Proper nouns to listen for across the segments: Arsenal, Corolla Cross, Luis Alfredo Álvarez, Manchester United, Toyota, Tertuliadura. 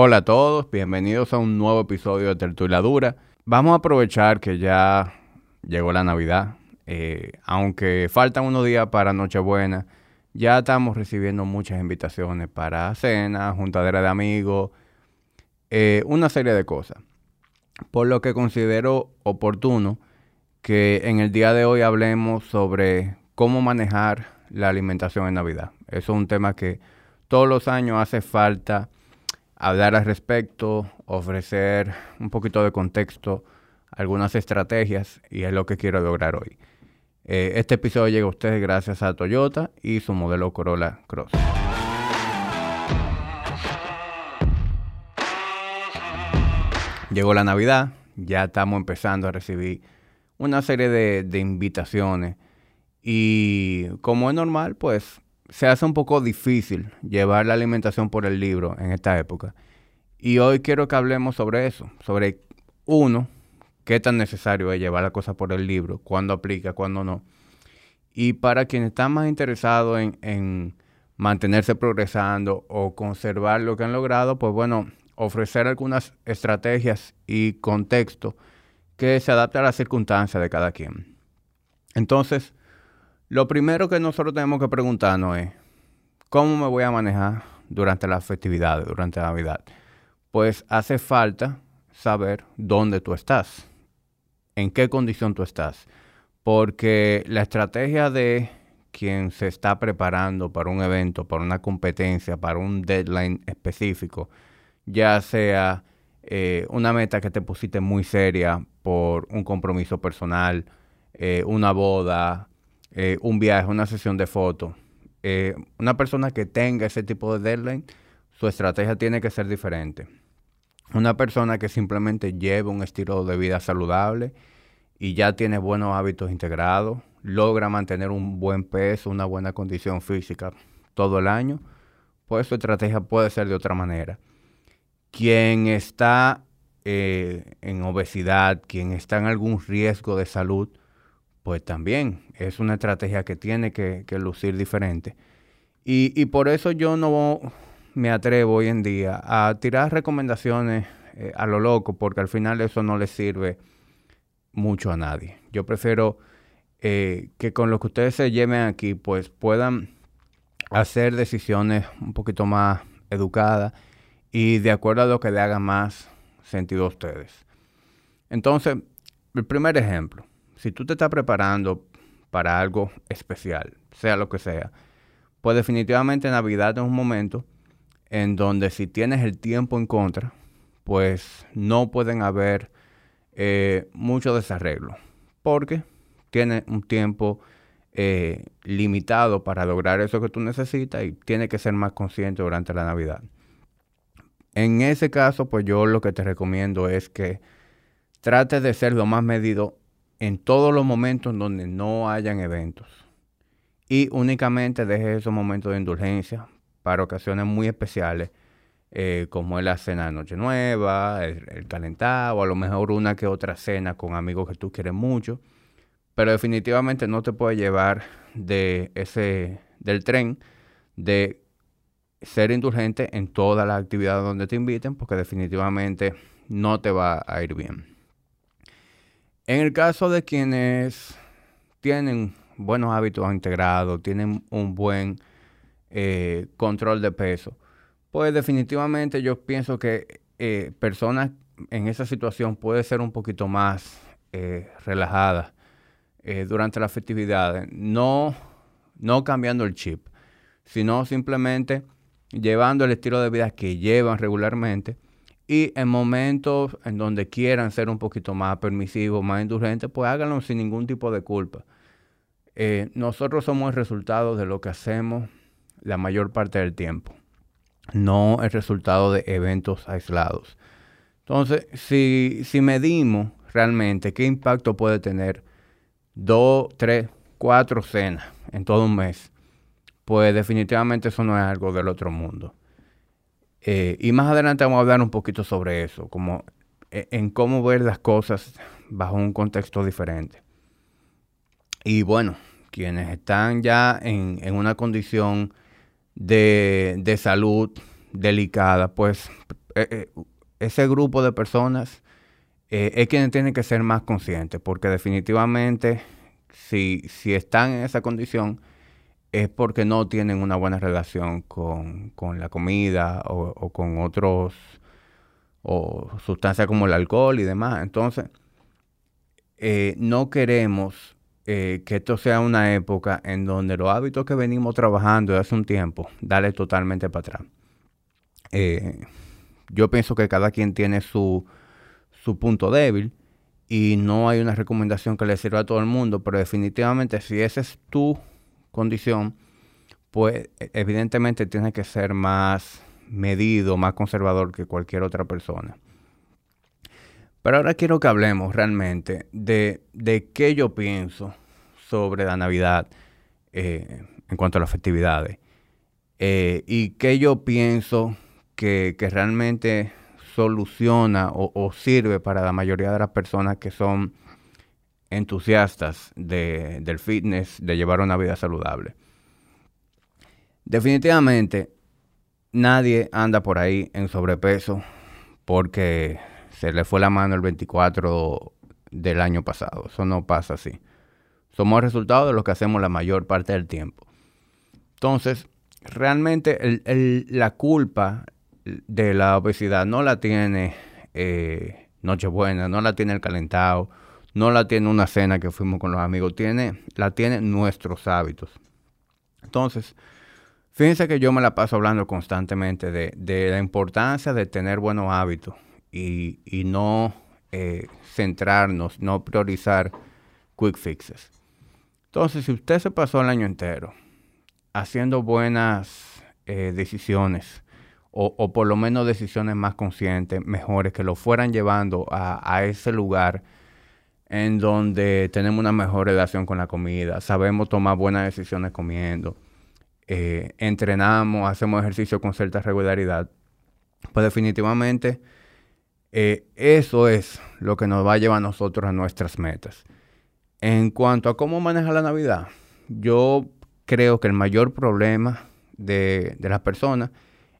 Hola a todos, bienvenidos a un nuevo episodio de Tertuliadura. Vamos a aprovechar que ya llegó la Navidad, aunque faltan unos días para Nochebuena. Ya estamos recibiendo muchas invitaciones para cenas, juntadera de amigos, una serie de cosas. Por lo que considero oportuno que en el día de hoy hablemos sobre cómo manejar la alimentación en Navidad. Eso es un tema que todos los años hace falta hablar al respecto, ofrecer un poquito de contexto, algunas estrategias, y es lo que quiero lograr hoy. Este episodio llega a ustedes gracias a Toyota y su modelo Corolla Cross. Llegó la Navidad, ya estamos empezando a recibir una serie de invitaciones y, como es normal, pues se hace un poco difícil llevar la alimentación por el libro en esta época. Y hoy quiero que hablemos sobre eso, sobre uno, qué tan necesario es llevar la cosa por el libro, cuándo aplica, cuándo no. Y para quienes están más interesados en mantenerse progresando o conservar lo que han logrado, pues bueno, ofrecer algunas estrategias y contexto que se adapte a las circunstancias de cada quien. Entonces, lo primero que nosotros tenemos que preguntarnos es, ¿cómo me voy a manejar durante las festividades, durante la Navidad? Pues hace falta saber dónde tú estás, en qué condición tú estás, porque la estrategia de quien se está preparando para un evento, para una competencia, para un deadline específico, ya sea una meta que te pusiste muy seria por un compromiso personal, una boda, un viaje, una sesión de fotos. Una persona que tenga ese tipo de deadline, su estrategia tiene que ser diferente. Una persona que simplemente lleva un estilo de vida saludable y ya tiene buenos hábitos integrados, logra mantener un buen peso, una buena condición física todo el año, pues su estrategia puede ser de otra manera. Quien está en obesidad, quien está en algún riesgo de salud, pues también es una estrategia que tiene que lucir diferente. Y por eso yo no me atrevo hoy en día a tirar recomendaciones a lo loco, porque al final eso no le sirve mucho a nadie. Yo prefiero que con lo que ustedes se lleven aquí, pues puedan hacer decisiones un poquito más educadas y de acuerdo a lo que le haga más sentido a ustedes. Entonces, el primer ejemplo. Si tú te estás preparando para algo especial, sea lo que sea, pues definitivamente Navidad es un momento en donde si tienes el tiempo en contra, pues no pueden haber mucho desarreglo, porque tienes un tiempo limitado para lograr eso que tú necesitas y tienes que ser más consciente durante la Navidad. En ese caso, pues yo lo que te recomiendo es que trates de ser lo más medido en todos los momentos donde no hayan eventos. Y únicamente deje esos momentos de indulgencia para ocasiones muy especiales, como es la cena de Noche Nueva, el calentado, a lo mejor una que otra cena con amigos que tú quieres mucho. Pero definitivamente no te puedes llevar del tren de ser indulgente en todas las actividades donde te inviten, porque definitivamente no te va a ir bien. En el caso de quienes tienen buenos hábitos integrados, tienen un buen control de peso, pues definitivamente yo pienso que personas en esa situación pueden ser un poquito más relajadas durante las festividades, no cambiando el chip, sino simplemente llevando el estilo de vida que llevan regularmente. Y en momentos en donde quieran ser un poquito más permisivos, más indulgentes, pues háganlo sin ningún tipo de culpa. Nosotros somos el resultado de lo que hacemos la mayor parte del tiempo, no el resultado de eventos aislados. Entonces, si medimos realmente qué impacto puede tener 2, 3, 4 cenas en todo un mes, pues definitivamente eso no es algo del otro mundo. Y más adelante vamos a hablar un poquito sobre eso, como en cómo ver las cosas bajo un contexto diferente. Y bueno, quienes están ya en una condición de salud delicada, pues ese grupo de personas es quienes tienen que ser más conscientes, porque definitivamente si están en esa condición es porque no tienen una buena relación con la comida o con otros o sustancias como el alcohol y demás. Entonces, no queremos que esto sea una época en donde los hábitos que venimos trabajando desde hace un tiempo, darle totalmente para atrás. Yo pienso que cada quien tiene su punto débil y no hay una recomendación que le sirva a todo el mundo, pero definitivamente si esa es tu condición, pues evidentemente tienes que ser más medido, más conservador que cualquier otra persona. Pero ahora quiero que hablemos realmente de qué yo pienso sobre la Navidad en cuanto a las festividades y qué yo pienso que realmente soluciona o sirve para la mayoría de las personas que son entusiastas del fitness, de llevar una vida saludable. Definitivamente nadie anda por ahí en sobrepeso porque se le fue la mano el 24 del año pasado. Eso no pasa así. Somos resultado de lo que hacemos la mayor parte del tiempo. Entonces, realmente la culpa de la obesidad no la tiene Nochebuena, no la tiene el calentado, no la tiene una cena que fuimos con los amigos, la tienen nuestros hábitos. Entonces, fíjense que yo me la paso hablando constantemente de la importancia de tener buenos hábitos y no centrarnos, no priorizar quick fixes. Entonces, si usted se pasó el año entero haciendo buenas decisiones, o por lo menos decisiones más conscientes, mejores, que lo fueran llevando a ese lugar en donde tenemos una mejor relación con la comida, sabemos tomar buenas decisiones comiendo, entrenamos, hacemos ejercicio con cierta regularidad, pues definitivamente eso es lo que nos va a llevar a nosotros a nuestras metas. En cuanto a cómo manejar la Navidad, yo creo que el mayor problema de las personas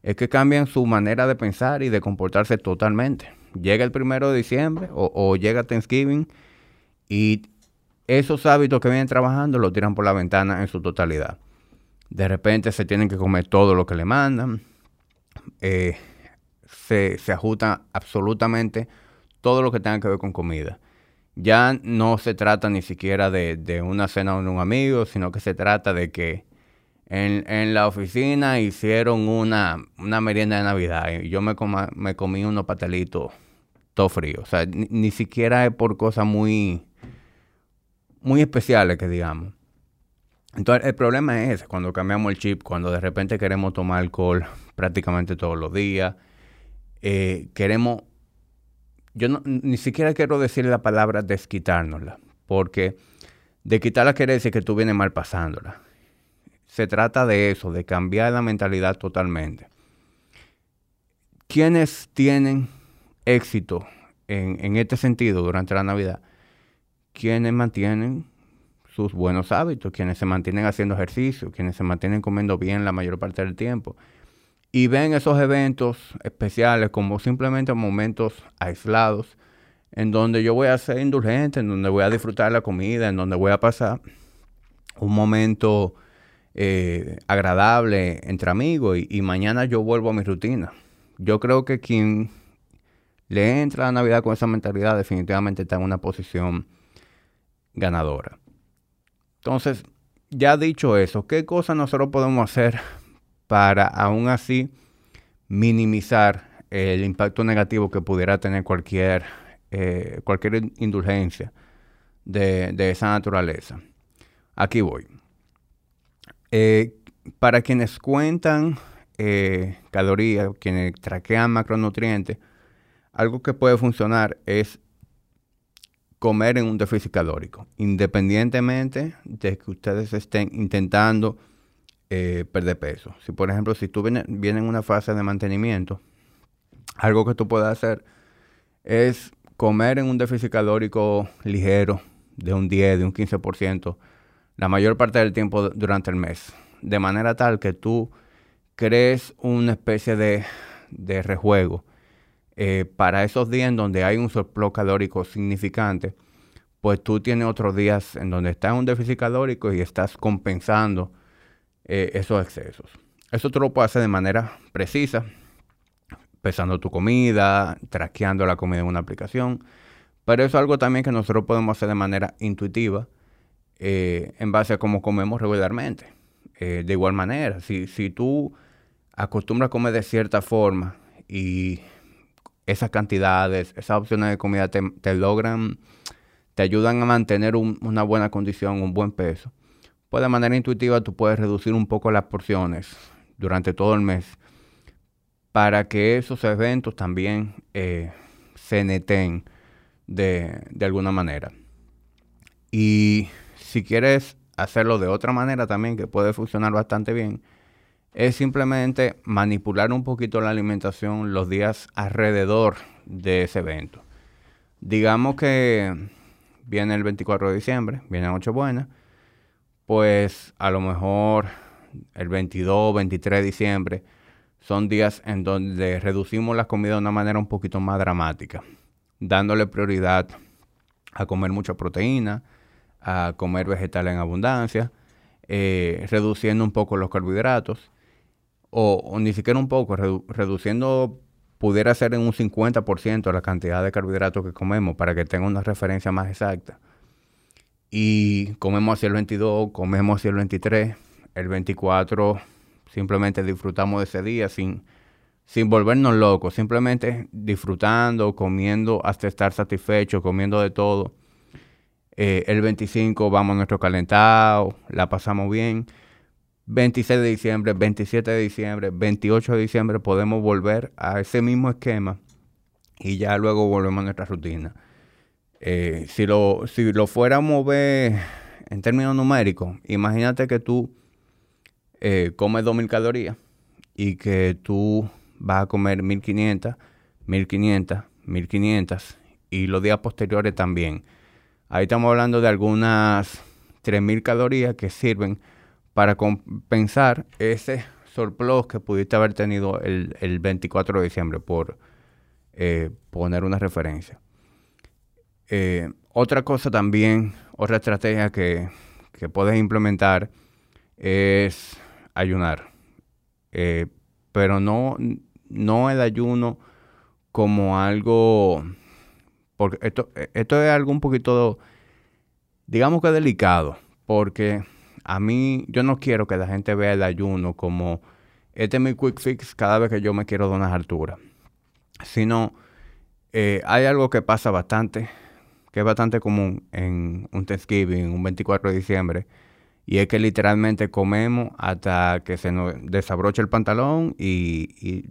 es que cambian su manera de pensar y de comportarse totalmente. Llega el 1 de diciembre o llega Thanksgiving y esos hábitos que vienen trabajando los tiran por la ventana en su totalidad. De repente se tienen que comer todo lo que le mandan, se ajusta absolutamente todo lo que tenga que ver con comida. Ya no se trata ni siquiera de una cena con un amigo, sino que se trata de que en la oficina hicieron una merienda de Navidad y yo me comí unos pastelitos todo frío. O sea, ni siquiera es por cosas muy, muy especiales que digamos. Entonces, el problema es ese, cuando cambiamos el chip, cuando de repente queremos tomar alcohol prácticamente todos los días, ni siquiera quiero decir la palabra desquitárnosla, porque desquitarla quiere decir que tú vienes mal pasándola. Se trata de eso, de cambiar la mentalidad totalmente. ¿Quiénes tienen éxito en este sentido durante la Navidad? Quienes mantienen sus buenos hábitos, quienes se mantienen haciendo ejercicio, quienes se mantienen comiendo bien la mayor parte del tiempo. Y ven esos eventos especiales como simplemente momentos aislados en donde yo voy a ser indulgente, en donde voy a disfrutar la comida, en donde voy a pasar un momento agradable entre amigos y mañana yo vuelvo a mi rutina. Yo creo que quien le entra a la Navidad con esa mentalidad definitivamente está en una posición ganadora. Entonces, ya dicho eso, ¿qué cosas nosotros podemos hacer para aún así minimizar el impacto negativo que pudiera tener cualquier indulgencia de esa naturaleza? Aquí voy. Para quienes cuentan calorías, quienes traquean macronutrientes, algo que puede funcionar es comer en un déficit calórico, independientemente de que ustedes estén intentando perder peso. Si, por ejemplo, si tú vienes en una fase de mantenimiento, algo que tú puedes hacer es comer en un déficit calórico ligero de un 10, de un 15%, la mayor parte del tiempo durante el mes, de manera tal que tú crees una especie de rejuego para esos días en donde hay un surplus calórico significante. Pues tú tienes otros días en donde estás en un déficit calórico y estás compensando esos excesos. Eso tú lo puedes hacer de manera precisa, pesando tu comida, traqueando la comida en una aplicación. Pero eso es algo también que nosotros podemos hacer de manera intuitiva en base a cómo comemos regularmente. De igual manera, si tú acostumbras a comer de cierta forma y esas cantidades, esas opciones de comida te ayudan a mantener una buena condición, un buen peso, pues de manera intuitiva tú puedes reducir un poco las porciones durante todo el mes para que esos eventos también se neten de alguna manera. Y si quieres hacerlo de otra manera también, que puede funcionar bastante bien, es simplemente manipular un poquito la alimentación los días alrededor de ese evento. Digamos que viene el 24 de diciembre, viene Nochebuena, pues a lo mejor el 22, 23 de diciembre son días en donde reducimos la comida de una manera un poquito más dramática, dándole prioridad a comer mucha proteína, a comer vegetales en abundancia, reduciendo un poco los carbohidratos, o ni siquiera un poco, reduciendo pudiera ser en un 50% la cantidad de carbohidratos que comemos para que tenga una referencia más exacta. Y comemos hacia el 22, comemos hacia el 23, el 24 simplemente disfrutamos de ese día sin volvernos locos, simplemente disfrutando, comiendo hasta estar satisfechos, comiendo de todo. El 25 vamos a nuestro calentado, la pasamos bien. 26 de diciembre, 27 de diciembre, 28 de diciembre podemos volver a ese mismo esquema y ya luego volvemos a nuestra rutina. Si lo fuéramos a ver en términos numéricos, imagínate que tú comes 2.000 calorías y que tú vas a comer 1.500, 1.500, 1.500 y los días posteriores también. Ahí estamos hablando de algunas 3.000 calorías que sirven para compensar ese surplus que pudiste haber tenido el 24 de diciembre, por poner una referencia. Otra cosa también, otra estrategia que puedes implementar es ayunar. Pero no el ayuno como algo, porque esto es algo un poquito, digamos que delicado, porque a mí, yo no quiero que la gente vea el ayuno como este es mi quick fix cada vez que yo me quiero donar altura. Sino hay algo que pasa bastante, que es bastante común en un Thanksgiving, un 24 de diciembre. Y es que literalmente comemos hasta que se nos desabroche el pantalón y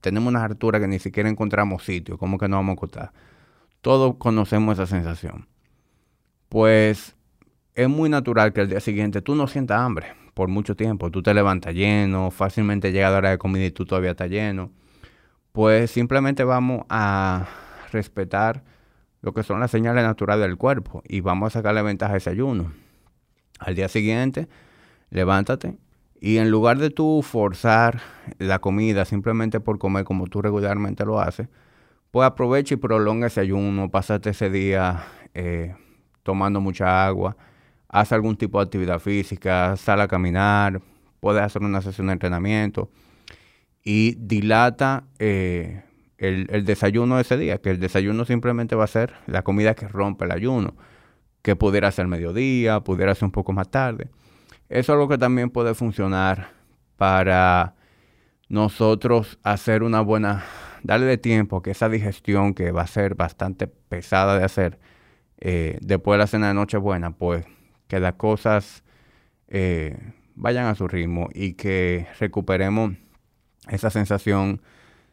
tenemos unas alturas que ni siquiera encontramos sitio. ¿Cómo que no vamos a acostar? Todos conocemos esa sensación. Pues es muy natural que al día siguiente tú no sientas hambre por mucho tiempo. Tú te levantas lleno, fácilmente llega la hora de comida y tú todavía estás lleno. Pues simplemente vamos a respetar lo que son las señales naturales del cuerpo y vamos a sacarle ventaja a ese ayuno. Al día siguiente, levántate y en lugar de tú forzar la comida simplemente por comer como tú regularmente lo haces, pues aprovecha y prolonga ese ayuno, pásate ese día tomando mucha agua. Haz algún tipo de actividad física, sal a caminar, puedes hacer una sesión de entrenamiento y dilata el desayuno de ese día, que el desayuno simplemente va a ser la comida que rompe el ayuno, que pudiera ser mediodía, pudiera ser un poco más tarde. Eso es algo que también puede funcionar para nosotros hacer una buena, darle de tiempo que esa digestión que va a ser bastante pesada de hacer después de la cena de Nochebuena, pues que las cosas vayan a su ritmo y que recuperemos esa sensación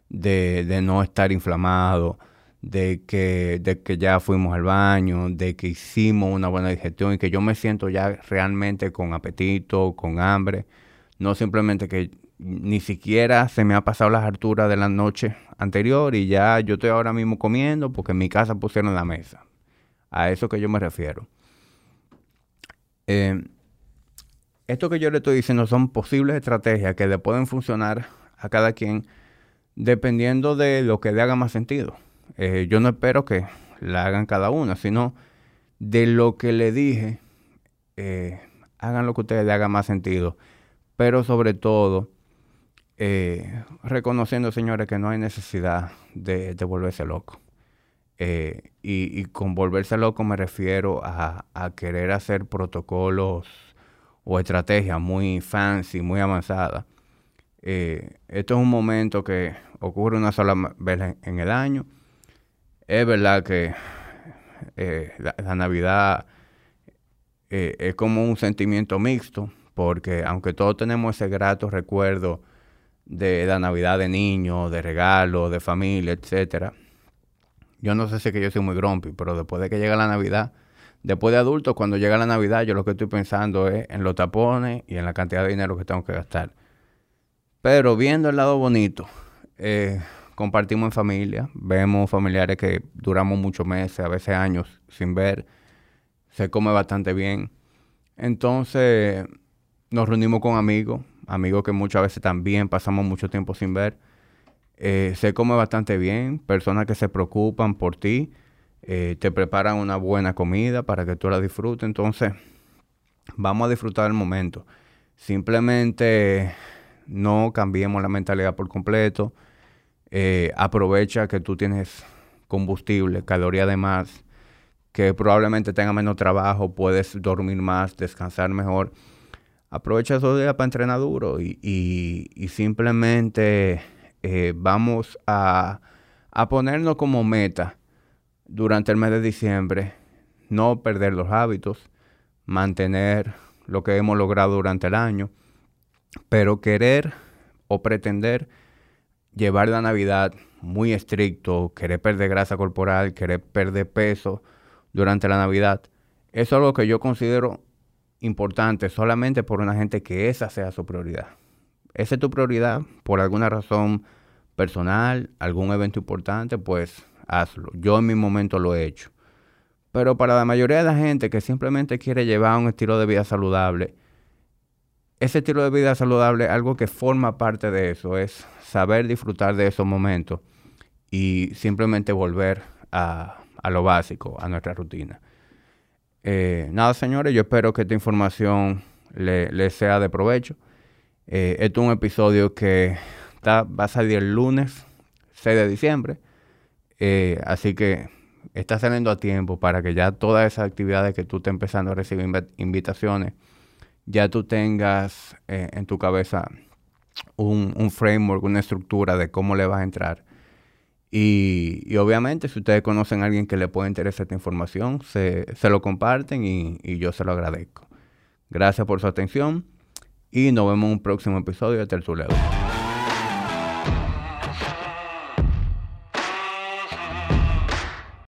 de no estar inflamado, de que ya fuimos al baño, de que hicimos una buena digestión y que yo me siento ya realmente con apetito, con hambre. No simplemente que ni siquiera se me ha pasado las harturas de la noche anterior y ya yo estoy ahora mismo comiendo porque en mi casa pusieron la mesa. A eso que yo me refiero. Esto que yo le estoy diciendo son posibles estrategias que le pueden funcionar a cada quien dependiendo de lo que le haga más sentido. Yo no espero que la hagan cada una, sino de lo que le dije, hagan lo que a ustedes les haga más sentido. Pero sobre todo, reconociendo, señores, que no hay necesidad de volverse loco. Y con volverse loco me refiero a querer hacer protocolos o estrategias muy fancy, muy avanzadas. Esto es un momento que ocurre una sola vez en el año. Es verdad que la Navidad es como un sentimiento mixto, porque aunque todos tenemos ese grato recuerdo de la Navidad de niños, de regalos, de familia, etcétera. Yo no sé si es que yo soy muy grumpy, pero después de que llega la Navidad, después de adulto, cuando llega la Navidad, yo lo que estoy pensando es en los tapones y en la cantidad de dinero que tengo que gastar. Pero viendo el lado bonito, compartimos en familia, vemos familiares que duramos muchos meses, a veces años sin ver, se come bastante bien. Entonces nos reunimos con amigos que muchas veces también pasamos mucho tiempo sin ver. Se come bastante bien, personas que se preocupan por ti, te preparan una buena comida para que tú la disfrutes. Entonces vamos a disfrutar el momento. Simplemente no cambiemos la mentalidad por completo. Aprovecha que tú tienes combustible, calorías de más, que probablemente tenga menos trabajo, puedes dormir más, descansar mejor. Aprovecha esos días para entrenar duro y simplemente vamos a ponernos como meta durante el mes de diciembre no perder los hábitos, mantener lo que hemos logrado durante el año, pero querer o pretender llevar la Navidad muy estricto, querer perder grasa corporal, querer perder peso durante la Navidad. Eso es lo que yo considero importante solamente por una gente que esa sea su prioridad. Esa es tu prioridad por alguna razón personal, algún evento importante, pues hazlo. Yo en mi momento lo he hecho. Pero para la mayoría de la gente que simplemente quiere llevar un estilo de vida saludable, ese estilo de vida saludable, algo que forma parte de eso, es saber disfrutar de esos momentos y simplemente volver a lo básico, a nuestra rutina. Nada, señores, yo espero que esta información les sea de provecho. Este es un episodio que va a salir el lunes 6 de diciembre. Así que está saliendo a tiempo para que ya todas esas actividades que tú estés empezando a recibir invitaciones, ya tú tengas en tu cabeza un framework, una estructura de cómo le vas a entrar. Y obviamente, si ustedes conocen a alguien que le pueda interesar esta información, se lo comparten y yo se lo agradezco. Gracias por su atención. Y nos vemos en un próximo episodio de Tertuliadura.